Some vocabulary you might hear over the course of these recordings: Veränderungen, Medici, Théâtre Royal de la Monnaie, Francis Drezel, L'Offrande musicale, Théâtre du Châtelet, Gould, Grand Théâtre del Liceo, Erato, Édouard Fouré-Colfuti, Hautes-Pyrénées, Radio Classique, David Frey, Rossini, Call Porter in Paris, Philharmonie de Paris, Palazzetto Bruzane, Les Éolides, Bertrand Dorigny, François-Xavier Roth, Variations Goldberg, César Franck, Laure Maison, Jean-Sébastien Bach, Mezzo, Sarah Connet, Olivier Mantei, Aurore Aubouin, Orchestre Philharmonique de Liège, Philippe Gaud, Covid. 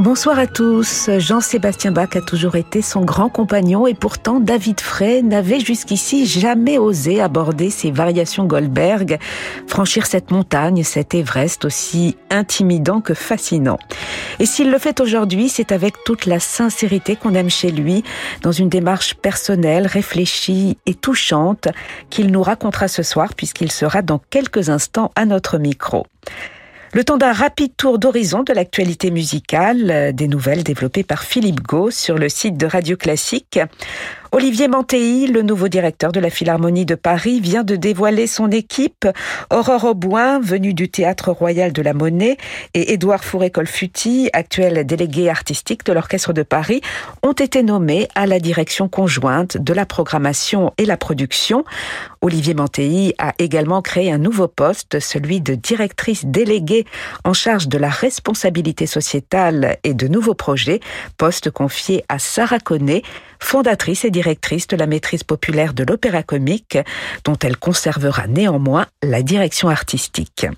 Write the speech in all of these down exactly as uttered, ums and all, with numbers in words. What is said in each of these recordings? Bonsoir à tous. Jean-Sébastien Bach a toujours été son grand compagnon et pourtant David Frey n'avait jusqu'ici jamais osé aborder ses variations Goldberg, franchir cette montagne, cet Everest aussi intimidant que fascinant. Et s'il le fait aujourd'hui, c'est avec toute la sincérité qu'on aime chez lui, dans une démarche personnelle, réfléchie et touchante qu'il nous racontera ce soir puisqu'il sera dans quelques instants à notre micro. Le temps d'un rapide tour d'horizon de l'actualité musicale, des nouvelles développées par Philippe Gaud sur le site de Radio Classique. Olivier Mantei, le nouveau directeur de la Philharmonie de Paris, vient de dévoiler son équipe. Aurore Aubouin, venue du Théâtre Royal de la Monnaie, et Édouard Fouré-Colfuti, actuel délégué artistique de l'Orchestre de Paris, ont été nommés à la direction conjointe de la programmation et la production. Olivier Mantei a également créé un nouveau poste, celui de directrice déléguée en charge de la responsabilité sociétale et de nouveaux projets, poste confié à Sarah Connet, fondatrice et directrice de la maîtrise populaire de l'opéra comique, dont elle conservera néanmoins la direction artistique.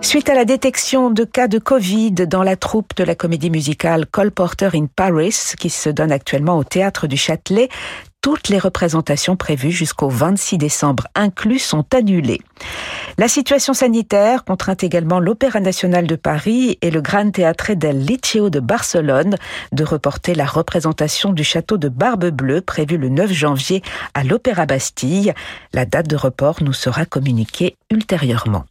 Suite à la détection de cas de Covid dans la troupe de la comédie musicale Call Porter in Paris, qui se donne actuellement au Théâtre du Châtelet, toutes les représentations prévues jusqu'au vingt-six décembre inclus sont annulées. La situation sanitaire contraint également l'Opéra national de Paris et le Grand Théâtre del Liceo de Barcelone de reporter la représentation du château de Barbe-Bleue prévue le neuf janvier à l'Opéra Bastille. La date de report nous sera communiquée ultérieurement.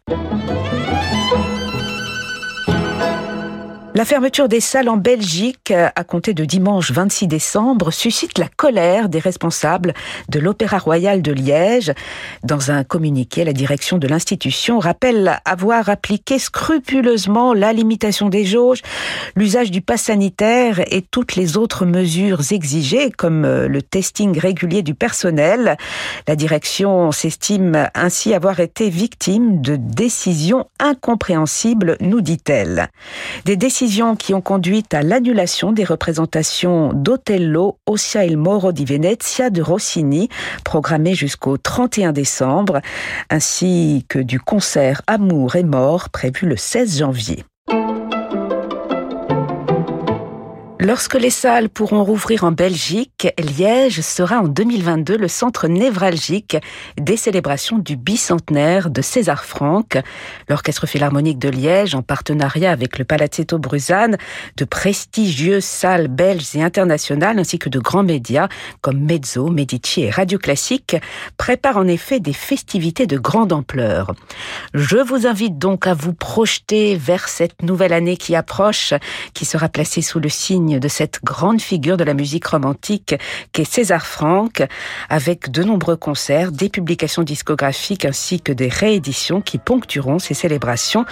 La fermeture des salles en Belgique, à compter de dimanche vingt-six décembre, suscite la colère des responsables de l'Opéra Royal de Liège. Dans un communiqué, la direction de l'institution rappelle avoir appliqué scrupuleusement la limitation des jauges, l'usage du pass sanitaire et toutes les autres mesures exigées, comme le testing régulier du personnel. La direction s'estime ainsi avoir été victime de décisions incompréhensibles, nous dit-elle. Des décisions qui ont conduit à l'annulation des représentations d'Othello, Ossia il Moro di Venezia de Rossini, programmées jusqu'au trente et un décembre, ainsi que du concert Amour et Mort prévu le seize janvier. Lorsque les salles pourront rouvrir en Belgique, Liège sera en deux mille vingt-deux le centre névralgique des célébrations du bicentenaire de César Franck. L'Orchestre Philharmonique de Liège, en partenariat avec le Palazzetto Bruzane, de prestigieuses salles belges et internationales, ainsi que de grands médias comme Mezzo, Medici et Radio Classique, prépare en effet des festivités de grande ampleur. Je vous invite donc à vous projeter vers cette nouvelle année qui approche, qui sera placée sous le signe de cette grande figure de la musique romantique qu'est César Franck, avec de nombreux concerts, des publications discographiques ainsi que des rééditions qui ponctueront ces célébrations,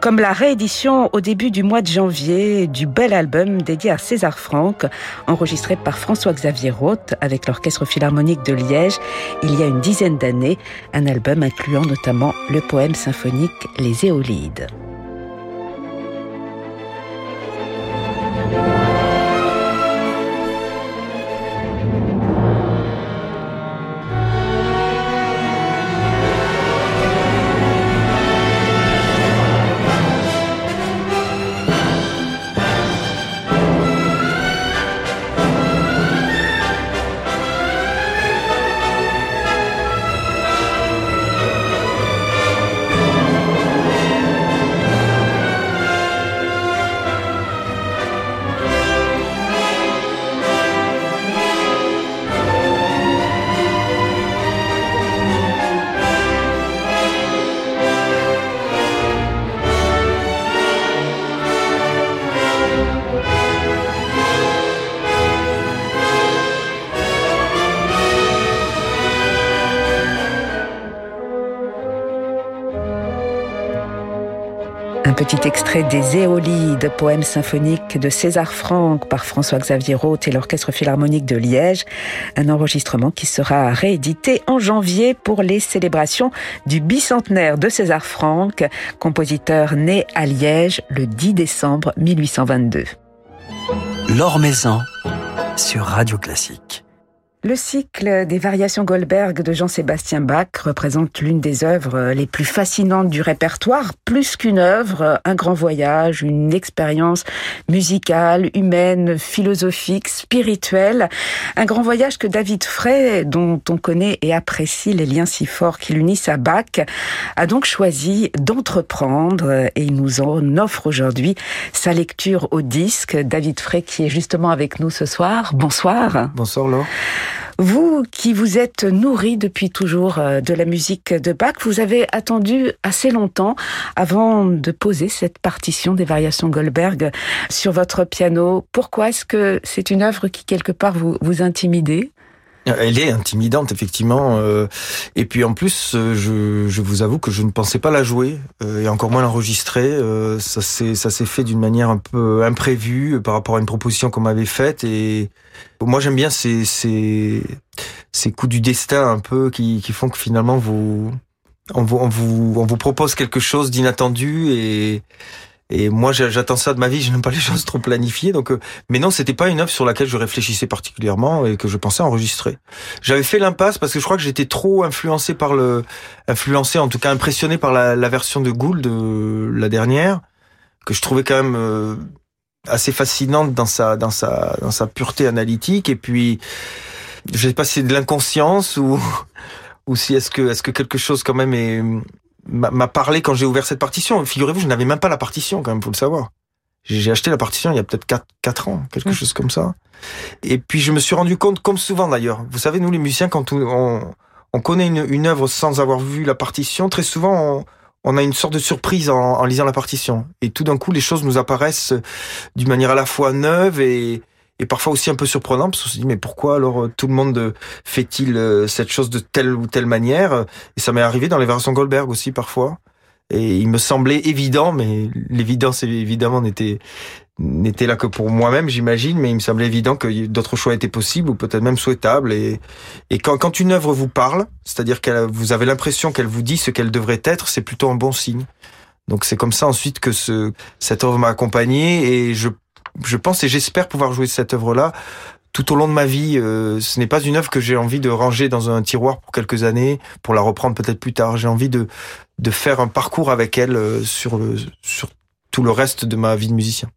comme la réédition au début du mois de janvier du bel album dédié à César Franck, enregistré par François-Xavier Roth avec l'Orchestre Philharmonique de Liège il y a une dizaine d'années, un album incluant notamment le poème symphonique Les Éolides. Petit extrait des Éolides, poème symphonique de César Franck par François-Xavier Roth et l'Orchestre Philharmonique de Liège. Un enregistrement qui sera réédité en janvier pour les célébrations du bicentenaire de César Franck, compositeur né à Liège le dix décembre mille huit cent vingt-deux. Laure Maison sur Radio Classique. Le cycle des Variations Goldberg de Jean-Sébastien Bach représente l'une des œuvres les plus fascinantes du répertoire. Plus qu'une œuvre, un grand voyage, une expérience musicale, humaine, philosophique, spirituelle. Un grand voyage que David Frey, dont on connaît et apprécie les liens si forts qui l'unissent à Bach, a donc choisi d'entreprendre et il nous en offre aujourd'hui sa lecture au disque. David Frey qui est justement avec nous ce soir. Bonsoir. Bonsoir Laure. Vous qui vous êtes nourri depuis toujours de la musique de Bach, vous avez attendu assez longtemps avant de poser cette partition des Variations Goldberg sur votre piano. Pourquoi est-ce que c'est une œuvre qui quelque part vous, vous intimidait ? Elle est intimidante, effectivement. Et puis en plus, je, je vous avoue que je ne pensais pas la jouer, et encore moins l'enregistrer. Ça s'est, ça s'est fait d'une manière un peu imprévue par rapport à une proposition qu'on m'avait faite. Et moi, j'aime bien ces, ces, ces coups du destin un peu qui, qui font que finalement, vous, on, vous, on, vous, on vous propose quelque chose d'inattendu et... Et moi, j'attends ça de ma vie, je n'aime pas les choses trop planifiées. Donc, euh, mais non, c'était pas une œuvre sur laquelle je réfléchissais particulièrement et que je pensais enregistrer. J'avais fait l'impasse parce que je crois que j'étais trop influencé par le, influencé, en tout cas impressionné par la, la version de Gould, euh, la dernière, que je trouvais quand même euh, assez fascinante dans sa, dans sa, dans sa pureté analytique. Et puis, je sais pas si c'est de l'inconscience ou, ou si est-ce que, est-ce que quelque chose quand même est, m'a parlé quand j'ai ouvert cette partition. Figurez-vous, je n'avais même pas la partition, quand même, faut le savoir. J'ai acheté la partition il y a peut-être quatre ans, quelque mmh. chose comme ça. Et puis je me suis rendu compte, comme souvent d'ailleurs, vous savez, nous les musiciens, quand on, on connaît une, une œuvre sans avoir vu la partition, très souvent on, on a une sorte de surprise en, en lisant la partition. Et tout d'un coup, les choses nous apparaissent d'une manière à la fois neuve et... et parfois aussi un peu surprenant, parce qu'on se dit, mais pourquoi alors tout le monde fait-il cette chose de telle ou telle manière ? Et ça m'est arrivé dans les Variations Goldberg aussi, parfois. Et il me semblait évident, mais l'évidence, évidemment, n'était, n'était là que pour moi-même, j'imagine, mais il me semblait évident que d'autres choix étaient possibles, ou peut-être même souhaitables. Et, et quand, quand une œuvre vous parle, c'est-à-dire que vous avez l'impression qu'elle vous dit ce qu'elle devrait être, c'est plutôt un bon signe. Donc c'est comme ça ensuite que ce, cette œuvre m'a accompagné, et je Je pense et j'espère pouvoir jouer cette œuvre-là tout au long de ma vie. Euh, ce n'est pas une œuvre que j'ai envie de ranger dans un tiroir pour quelques années, pour la reprendre peut-être plus tard. J'ai envie de de faire un parcours avec elle sur le sur tout le reste de ma vie de musicien.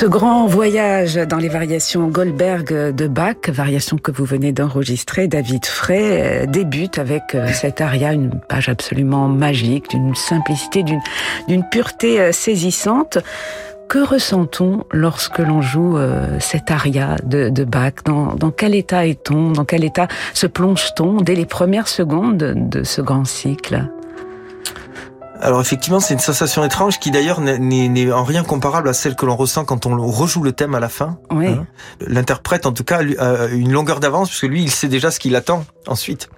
Ce grand voyage dans les variations Goldberg de Bach, variations que vous venez d'enregistrer, David Frey, débute avec cette aria, une page absolument magique, d'une simplicité, d'une, d'une pureté saisissante. Que ressent-on lorsque l'on joue euh, cette aria de, de Bach ? Dans, dans quel état est-on ? Dans quel état se plonge-t-on dès les premières secondes de, de ce grand cycle ? Alors effectivement, c'est une sensation étrange qui d'ailleurs n'est, n'est en rien comparable à celle que l'on ressent quand on rejoue le thème à la fin. Oui. Hein. L'interprète, en tout cas, a une longueur d'avance puisque lui, il sait déjà ce qu'il attend ensuite.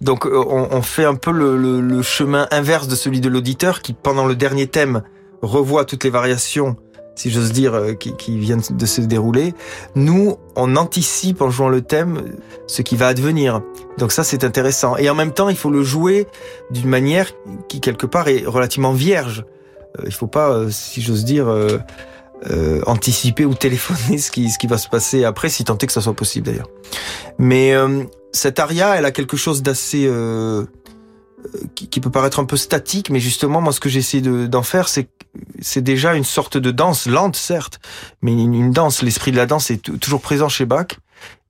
Donc on, on fait un peu le, le, le chemin inverse de celui de l'auditeur qui, pendant le dernier thème, revoit toutes les variations, si j'ose dire, qui, qui viennent de se dérouler. Nous, on anticipe en jouant le thème ce qui va advenir. Donc ça, c'est intéressant. Et en même temps, il faut le jouer d'une manière qui, quelque part, est relativement vierge. Euh, il ne faut pas, euh, si j'ose dire, euh, euh, anticiper ou téléphoner ce qui, ce qui va se passer après, si tant est que ça soit possible, d'ailleurs. Mais euh, cette aria, elle a quelque chose d'assez... Euh, qui, qui peut paraître un peu statique, mais justement, moi, ce que j'essaie de, d'en faire, c'est c'est déjà une sorte de danse, lente certes, mais une, une danse. L'esprit de la danse est t- toujours présent chez Bach,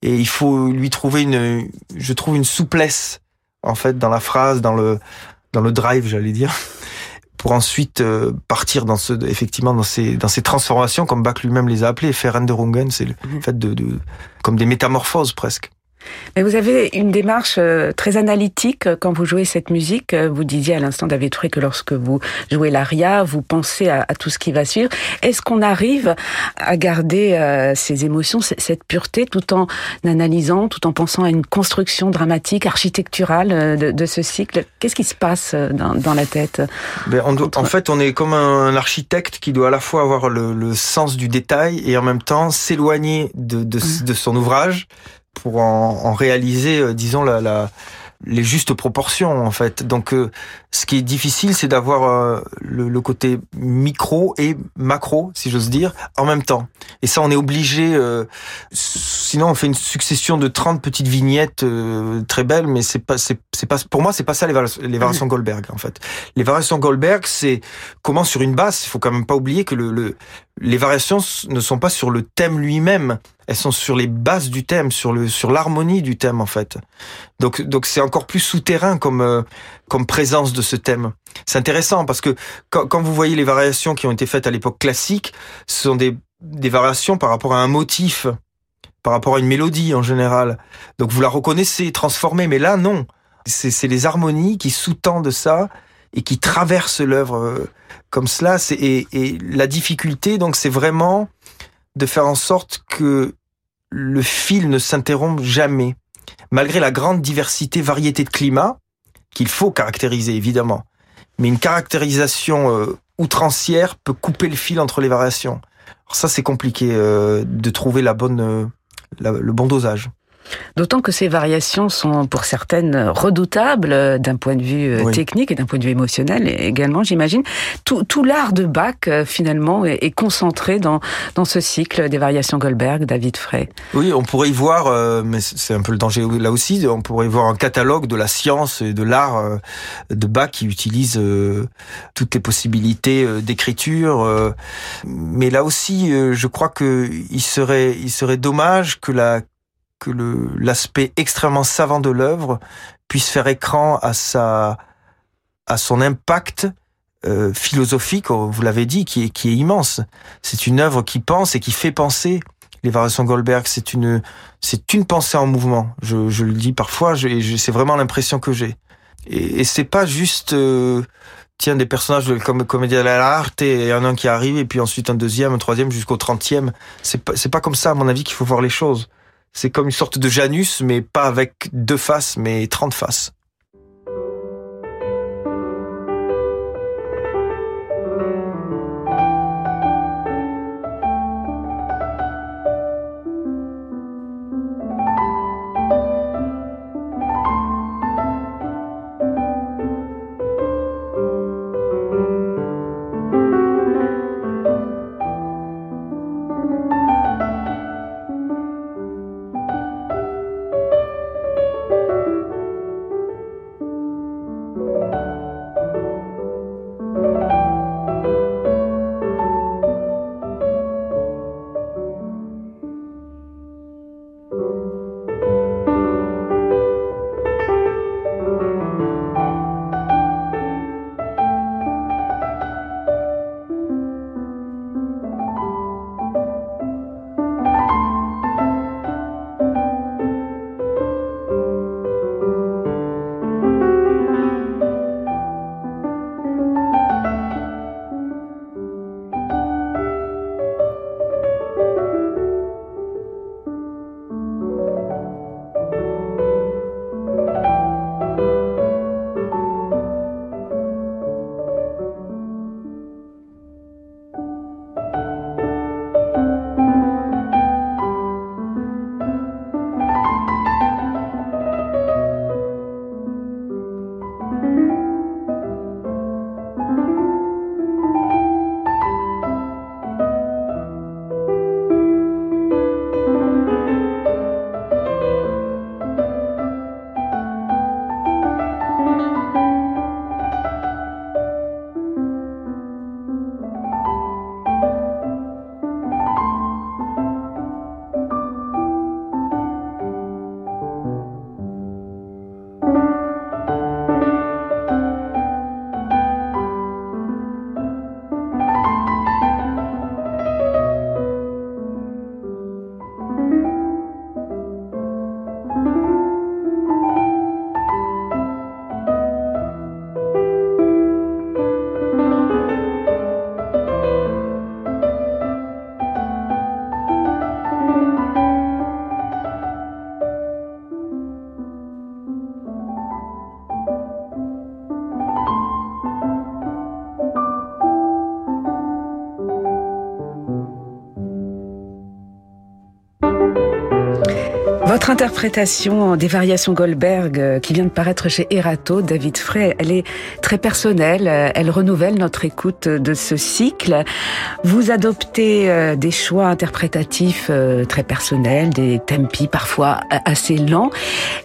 et il faut lui trouver une, je trouve, une souplesse en fait dans la phrase, dans le dans le drive, j'allais dire, pour ensuite euh, partir dans ce, effectivement, dans ces dans ces transformations, comme Bach lui-même les a appelées, Veränderungen, c'est le mmh. fait de, de comme des métamorphoses presque. Mais vous avez une démarche très analytique quand vous jouez cette musique. Vous disiez à l'instant, David Frey, que lorsque vous jouez l'aria, vous pensez à, à tout ce qui va suivre. Est-ce qu'on arrive à garder euh, ces émotions, cette pureté, tout en analysant, tout en pensant à une construction dramatique, architecturale de, de ce cycle ? Qu'est-ce qui se passe dans, dans la tête ? Ben, on doit, Entre... En fait, on est comme un architecte qui doit à la fois avoir le, le sens du détail et en même temps s'éloigner de, de, mmh. de son ouvrage, pour en, en réaliser, euh, disons, la, la, les justes proportions, en fait. Donc, euh, ce qui est difficile, c'est d'avoir euh, le, le côté micro et macro, si j'ose dire, en même temps. Et ça, on est obligé... Euh, sinon, on fait une succession de trente petites vignettes euh, très belles, mais c'est pas, c'est, c'est pas, pour moi, c'est pas ça, les, vari- les variations Goldberg, en fait. Les variations Goldberg, c'est comment, sur une basse, il faut quand même pas oublier que le, le, les variations ne sont pas sur le thème lui-même. Elles sont sur les bases du thème, sur le sur l'harmonie du thème en fait. Donc donc c'est encore plus souterrain comme euh, comme présence de ce thème. C'est intéressant parce que quand, quand vous voyez les variations qui ont été faites à l'époque classique, ce sont des des variations par rapport à un motif, par rapport à une mélodie en général. Donc vous la reconnaissez transformée, mais là non, c'est c'est les harmonies qui sous-tendent ça et qui traversent l'œuvre comme cela. C'est et, et la difficulté donc c'est vraiment de faire en sorte que le fil ne s'interrompe jamais, malgré la grande diversité, variété de climat, qu'il faut caractériser évidemment. Mais une caractérisation euh, outrancière peut couper le fil entre les variations. Alors ça, c'est compliqué euh, de trouver la bonne, euh, la, le bon dosage. D'autant que ces variations sont pour certaines redoutables d'un point de vue oui. technique et d'un point de vue émotionnel également, j'imagine. Tout, tout l'art de Bach, finalement, est, est concentré dans, dans ce cycle des variations Goldberg, David Frey. Oui, on pourrait y voir, euh, mais c'est un peu le danger là aussi, on pourrait y voir un catalogue de la science et de l'art euh, de Bach qui utilise euh, toutes les possibilités euh, d'écriture. Euh, mais là aussi, euh, je crois qu'il serait, il serait dommage que la que le, l'aspect extrêmement savant de l'œuvre puisse faire écran à sa, à son impact euh, philosophique, vous l'avez dit, qui est, qui est immense. C'est une œuvre qui pense et qui fait penser. Les variations Goldberg, c'est une, c'est une pensée en mouvement. Je, je le dis parfois, je, je, c'est vraiment l'impression que j'ai. Et, et c'est pas juste, euh, tiens, des personnages de, comme Commedia dell'arte et un un qui arrive et puis ensuite un deuxième, un troisième jusqu'au trentième. C'est pas, c'est pas comme ça, à mon avis, qu'il faut voir les choses. C'est comme une sorte de Janus, mais pas avec deux faces, mais trente faces. Votre interprétation des Variations Goldberg qui vient de paraître chez Erato, David Frey, elle est très personnelle, elle renouvelle notre écoute de ce cycle. Vous adoptez des choix interprétatifs très personnels, des tempi parfois assez lents.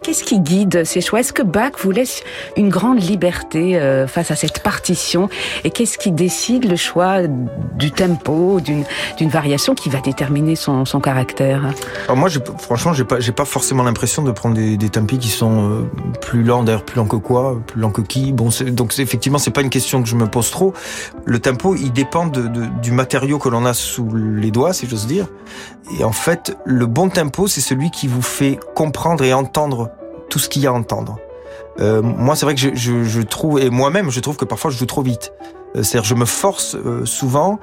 Qu'est-ce qui guide ces choix? Est-ce que Bach vous laisse une grande liberté face à cette partition? Et qu'est-ce qui décide le choix du tempo, d'une, d'une variation qui va déterminer son, son caractère? Alors moi, j'ai, franchement, j'ai pas, j'ai pas forcément l'impression de prendre des, des tempi qui sont euh, plus lents, d'ailleurs plus lents que quoi, plus lents que qui. Bon, c'est, donc c'est, effectivement, c'est pas une question que je me pose trop. Le tempo, il dépend de, de, du matériau que l'on a sous les doigts, si j'ose dire. Et en fait, le bon tempo, c'est celui qui vous fait comprendre et entendre tout ce qu'il y a à entendre. Euh, moi, c'est vrai que je, je, je trouve, et moi-même, je trouve que parfois je joue trop vite. Euh, c'est-à-dire, je me force euh, souvent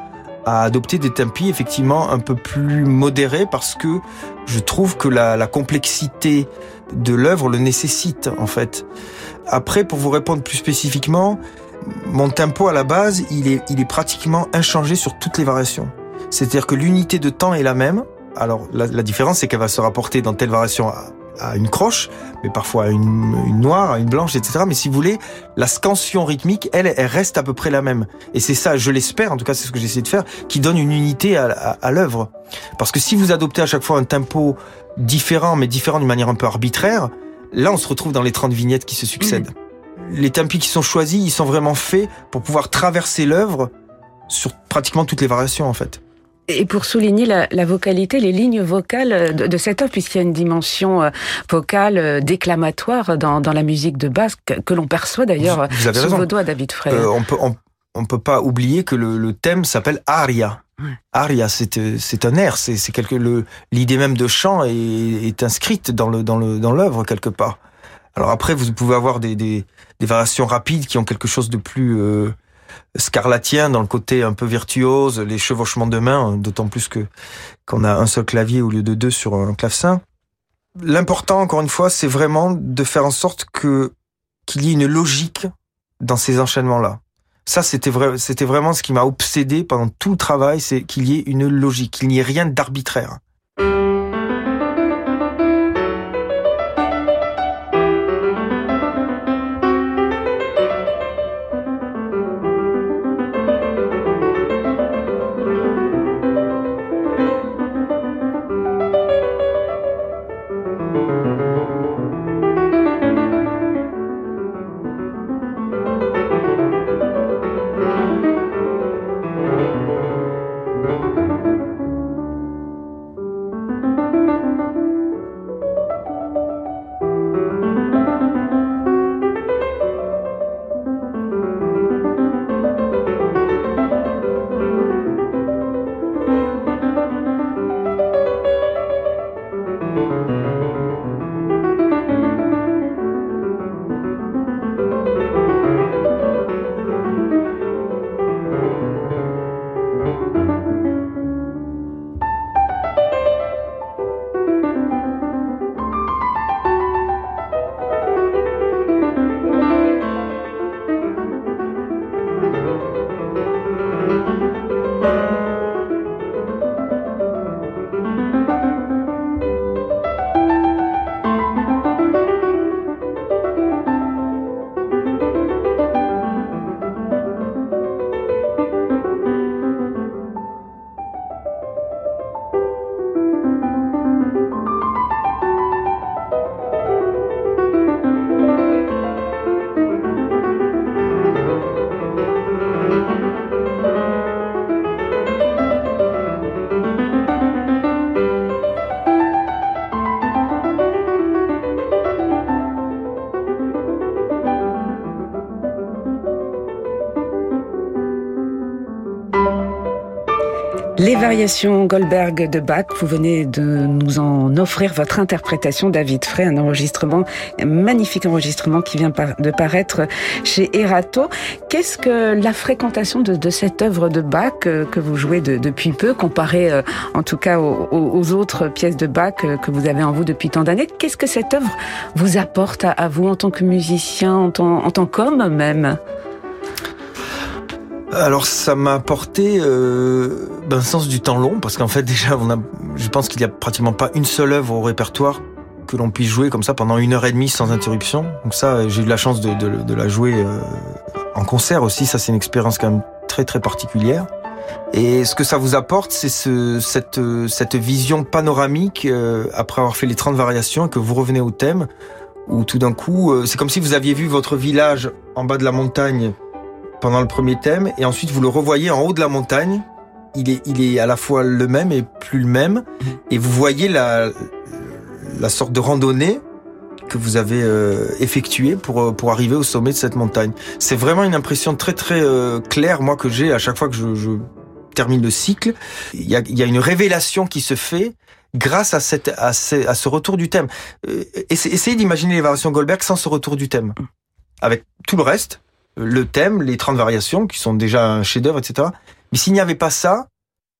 à adopter des tempi effectivement un peu plus modérés parce que je trouve que la, la complexité de l'œuvre le nécessite, en fait. Après, pour vous répondre plus spécifiquement, mon tempo à la base, il est, il est pratiquement inchangé sur toutes les variations. C'est-à-dire que l'unité de temps est la même. Alors, la, la différence, c'est qu'elle va se rapporter dans telle variation à, à une croche, mais parfois à une, une noire, à une blanche, et cetera. Mais si vous voulez, la scansion rythmique, elle, elle reste à peu près la même. Et c'est ça, je l'espère, en tout cas, c'est ce que j'essaie de faire, qui donne une unité à, à, à l'œuvre. Parce que si vous adoptez à chaque fois un tempo différent, mais différent d'une manière un peu arbitraire, là, on se retrouve dans les trente vignettes qui se succèdent. Mmh. Les tempi qui sont choisis, ils sont vraiment faits pour pouvoir traverser l'œuvre sur pratiquement toutes les variations, en fait. Et pour souligner la, la vocalité, les lignes vocales de, de cette œuvre, puisqu'il y a une dimension euh, vocale euh, déclamatoire dans, dans la musique de Bach que, que l'on perçoit d'ailleurs vous, vous avez sous raison. Vos doigts, David Frey. Euh, on peut, on, on peut pas oublier que le, le thème s'appelle aria. Ouais. Aria, c'est c'est un air, c'est c'est quelque le l'idée même de chant est, est inscrite dans le dans le dans l'œuvre quelque part. Alors après, vous pouvez avoir des des, des variations rapides qui ont quelque chose de plus euh, scarlatien dans le côté un peu virtuose, les chevauchements de mains, d'autant plus que qu'on a un seul clavier au lieu de deux sur un clavecin. L'important, encore une fois, c'est vraiment de faire en sorte que qu'il y ait une logique dans ces enchaînements-là. Ça, c'était vrai, c'était vraiment ce qui m'a obsédé pendant tout le travail, c'est qu'il y ait une logique, qu'il n'y ait rien d'arbitraire. Les Variations Goldberg de Bach, vous venez de nous en offrir votre interprétation, David Frey, un enregistrement, un magnifique enregistrement qui vient de paraître chez Erato. Qu'est-ce que la fréquentation de, de cette œuvre de Bach que vous jouez de, depuis peu, comparée en tout cas aux, aux autres pièces de Bach que vous avez en vous depuis tant d'années, qu'est-ce que cette œuvre vous apporte à, à vous en tant que musicien, en tant, en tant qu'homme même ? Alors ça m'a apporté euh, un sens du temps long parce qu'en fait déjà on a, je pense qu'il n'y a pratiquement pas une seule œuvre au répertoire que l'on puisse jouer comme ça pendant une heure et demie sans interruption. Donc ça, j'ai eu la chance de, de, de la jouer euh, en concert aussi. Ça, c'est une expérience quand même très très particulière. Et ce que ça vous apporte, c'est ce, cette, cette vision panoramique euh, après avoir fait les trente variations et que vous revenez au thème, où tout d'un coup, euh, c'est comme si vous aviez vu votre village en bas de la montagne pendant le premier thème, et ensuite vous le revoyez en haut de la montagne. Il est, il est à la fois le même et plus le même, et vous voyez la, la sorte de randonnée que vous avez euh, effectuée pour pour arriver au sommet de cette montagne. C'est vraiment une impression très très euh, claire, moi, que j'ai à chaque fois que je, je termine le cycle. Il y a, il y a une révélation qui se fait grâce à cette à ce, à ce retour du thème. Euh, essayez d'imaginer les variations Goldberg sans ce retour du thème, avec tout le reste, le thème, les trente variations qui sont déjà un chef-d'œuvre, et cetera. Mais s'il n'y avait pas ça,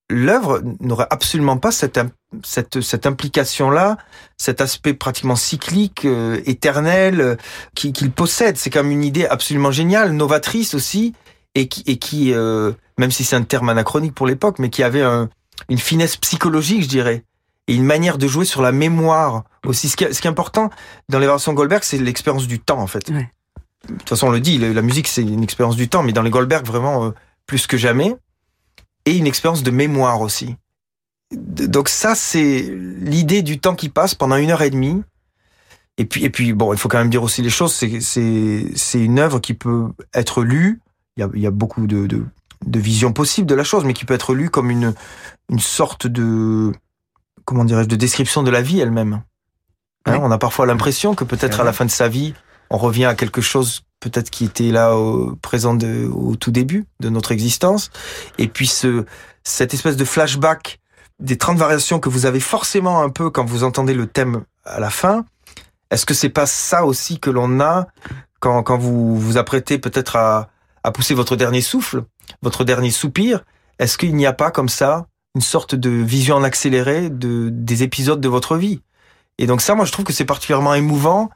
l'œuvre n'aurait absolument pas cette, cette, cette implication-là, cet aspect pratiquement cyclique, euh, éternel, euh, qu'il qui possède. C'est quand même une idée absolument géniale, novatrice aussi, et qui, et qui euh, même si c'est un terme anachronique pour l'époque, mais qui avait un, une finesse psychologique, je dirais, et une manière de jouer sur la mémoire aussi. Ce qui, ce qui est important dans les variations Goldberg, c'est l'expérience du temps, en fait. Ouais. De toute façon, on le dit, la musique, c'est une expérience du temps, mais dans les Goldberg, vraiment, euh, plus que jamais. Et une expérience de mémoire aussi. Donc ça, c'est l'idée du temps qui passe pendant une heure et demie. Et puis, et puis, bon, il faut quand même dire aussi les choses. C'est, c'est, c'est une œuvre qui peut être lue. Il y a, il y a beaucoup de, de, de visions possibles de la chose, mais qui peut être lue comme une, une sorte de, comment dirais-je, de description de la vie elle-même. Hein, oui. On a parfois l'impression que peut-être à la fin de sa vie, on revient à quelque chose peut-être qui était là au, présent de, au tout début de notre existence. Et puis ce, cette espèce de flashback des trente variations que vous avez forcément un peu quand vous entendez le thème à la fin, est-ce que c'est pas ça aussi que l'on a quand, quand vous vous apprêtez peut-être à, à pousser votre dernier souffle, votre dernier soupir? Est-ce qu'il n'y a pas comme ça une sorte de vision en accéléré de, des épisodes de votre vie? Et donc ça, moi je trouve que c'est particulièrement émouvant,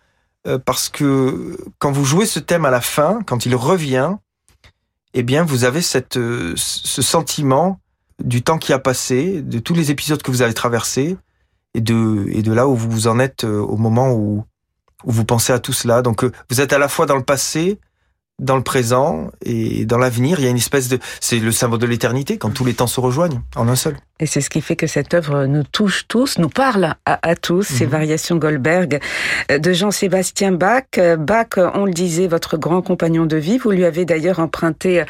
parce que quand vous jouez ce thème à la fin, quand il revient, eh bien vous avez cette, ce sentiment du temps qui a passé, de tous les épisodes que vous avez traversés, et de, et de là où vous en êtes au moment où, où vous pensez à tout cela. Donc vous êtes à la fois dans le passé, dans le présent et dans l'avenir. Il y a une espèce de... C'est le symbole de l'éternité, quand tous les temps se rejoignent en un seul. Et c'est ce qui fait que cette œuvre nous touche tous, nous parle à, à tous, mm-hmm. Ces variations Goldberg de Jean-Sébastien Bach. Bach, on le disait, votre grand compagnon de vie, vous lui avez d'ailleurs emprunté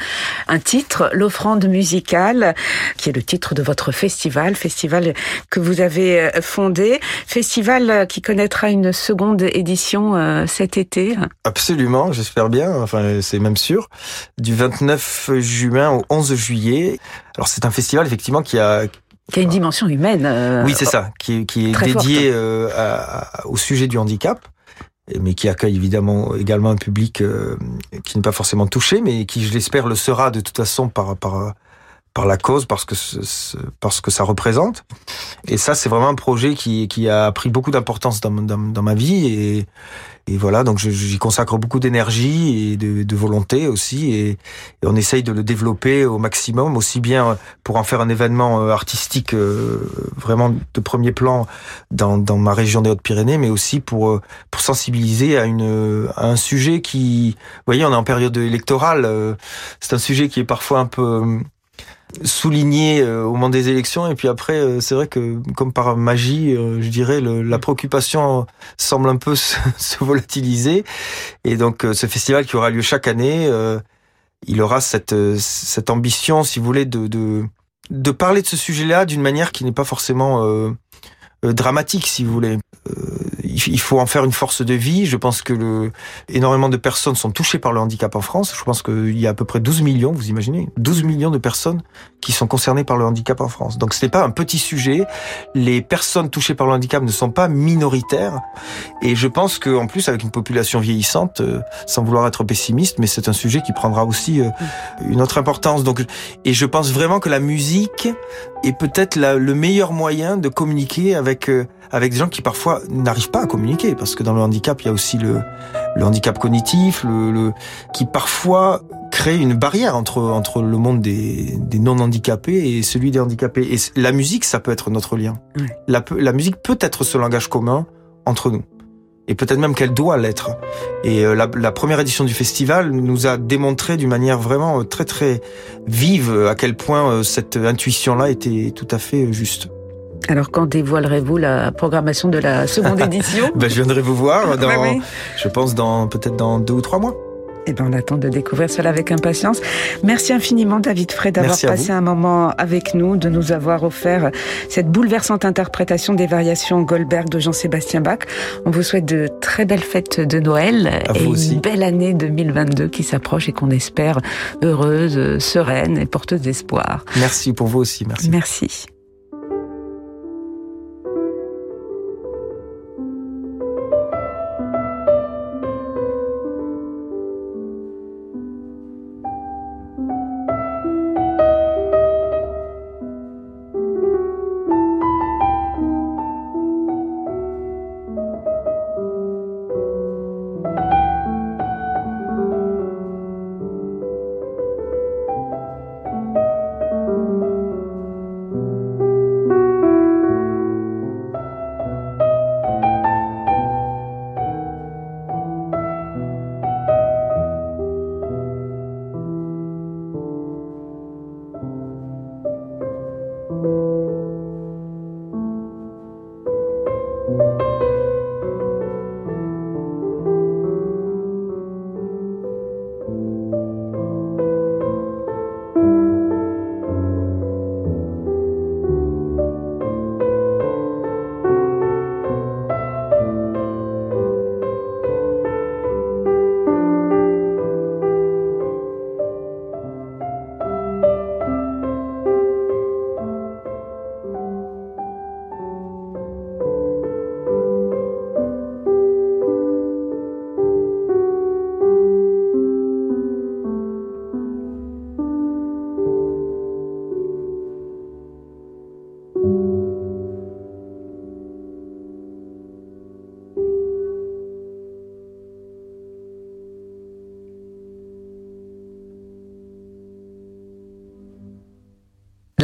un titre, L'Offrande musicale, qui est le titre de votre festival, festival que vous avez fondé, festival qui connaîtra une seconde édition cet été. Absolument, j'espère bien, enfin c'est même sûr, du vingt-neuf juin au onze juillet. Alors c'est un festival effectivement qui a qui a une dimension humaine. Euh, oui, c'est ça, qui est, qui est dédié euh, à, au sujet du handicap, mais qui accueille évidemment également un public euh, qui n'est pas forcément touché, mais qui, je l'espère, le sera de toute façon par par par la cause, parce que ce, ce, parce que ça représente. Et ça, c'est vraiment un projet qui qui a pris beaucoup d'importance dans dans, dans ma vie, et et voilà. Donc, je, j'y consacre beaucoup d'énergie et de, de volonté aussi, et, et on essaye de le développer au maximum, aussi bien pour en faire un événement artistique euh, vraiment de premier plan dans dans ma région des Hautes-Pyrénées, mais aussi pour pour sensibiliser à une à un sujet qui, vous voyez, on est en période électorale. Euh, c'est un sujet qui est parfois un peu souligné au moment des élections, et puis après c'est vrai que comme par magie, je dirais, le, la préoccupation semble un peu se, se volatiliser, et donc ce festival qui aura lieu chaque année, euh, il aura cette cette ambition, si vous voulez, de de de parler de ce sujet-là d'une manière qui n'est pas forcément euh, dramatique, si vous voulez. Euh, il faut en faire une force de vie. Je pense que le, énormément de personnes sont touchées par le handicap en France. Je pense qu'il y a à peu près douze millions, vous imaginez, douze millions de personnes qui sont concernées par le handicap en France. Donc ce n'est pas un petit sujet. Les personnes touchées par le handicap ne sont pas minoritaires. Et je pense qu'en plus, avec une population vieillissante, sans vouloir être pessimiste, mais c'est un sujet qui prendra aussi une autre importance. Donc, et je pense vraiment que la musique est peut-être la, le meilleur moyen de communiquer avec avec des gens qui parfois n'arrivent pas à communiquer, parce que dans le handicap, il y a aussi le, le handicap cognitif, le, le, qui parfois crée une barrière entre, entre le monde des, des non-handicapés et celui des handicapés. Et la musique, ça peut être notre lien. Oui. La, la musique peut être ce langage commun entre nous. Et peut-être même qu'elle doit l'être. Et la, la première édition du festival nous a démontré d'une manière vraiment très très vive à quel point cette intuition-là était tout à fait juste. Alors, quand dévoilerez-vous la programmation de la seconde édition ? ben, Je viendrai vous voir, dans, bah oui. je pense, dans, peut-être dans deux ou trois mois. Eh ben, on attend de découvrir cela avec impatience. Merci infiniment, David Frey, d'avoir passé un moment avec nous, de nous avoir offert cette bouleversante interprétation des Variations Goldberg de Jean-Sébastien Bach. On vous souhaite de très belles fêtes de Noël et une belle année deux mille vingt-deux qui s'approche et qu'on espère heureuse, sereine et porteuse d'espoir. Merci pour vous aussi. Merci. Merci.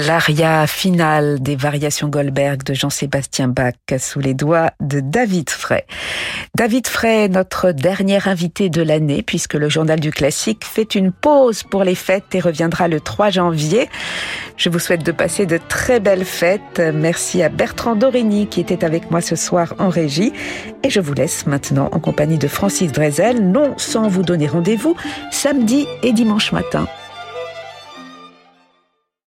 L'aria finale des Variations Goldberg de Jean-Sébastien Bach sous les doigts de David Frey. David Frey, notre dernier invité de l'année, puisque le Journal du Classique fait une pause pour les fêtes et reviendra le trois janvier. Je vous souhaite de passer de très belles fêtes. Merci à Bertrand Dorigny qui était avec moi ce soir en régie. Et je vous laisse maintenant en compagnie de Francis Drezel, non sans vous donner rendez-vous samedi et dimanche matin.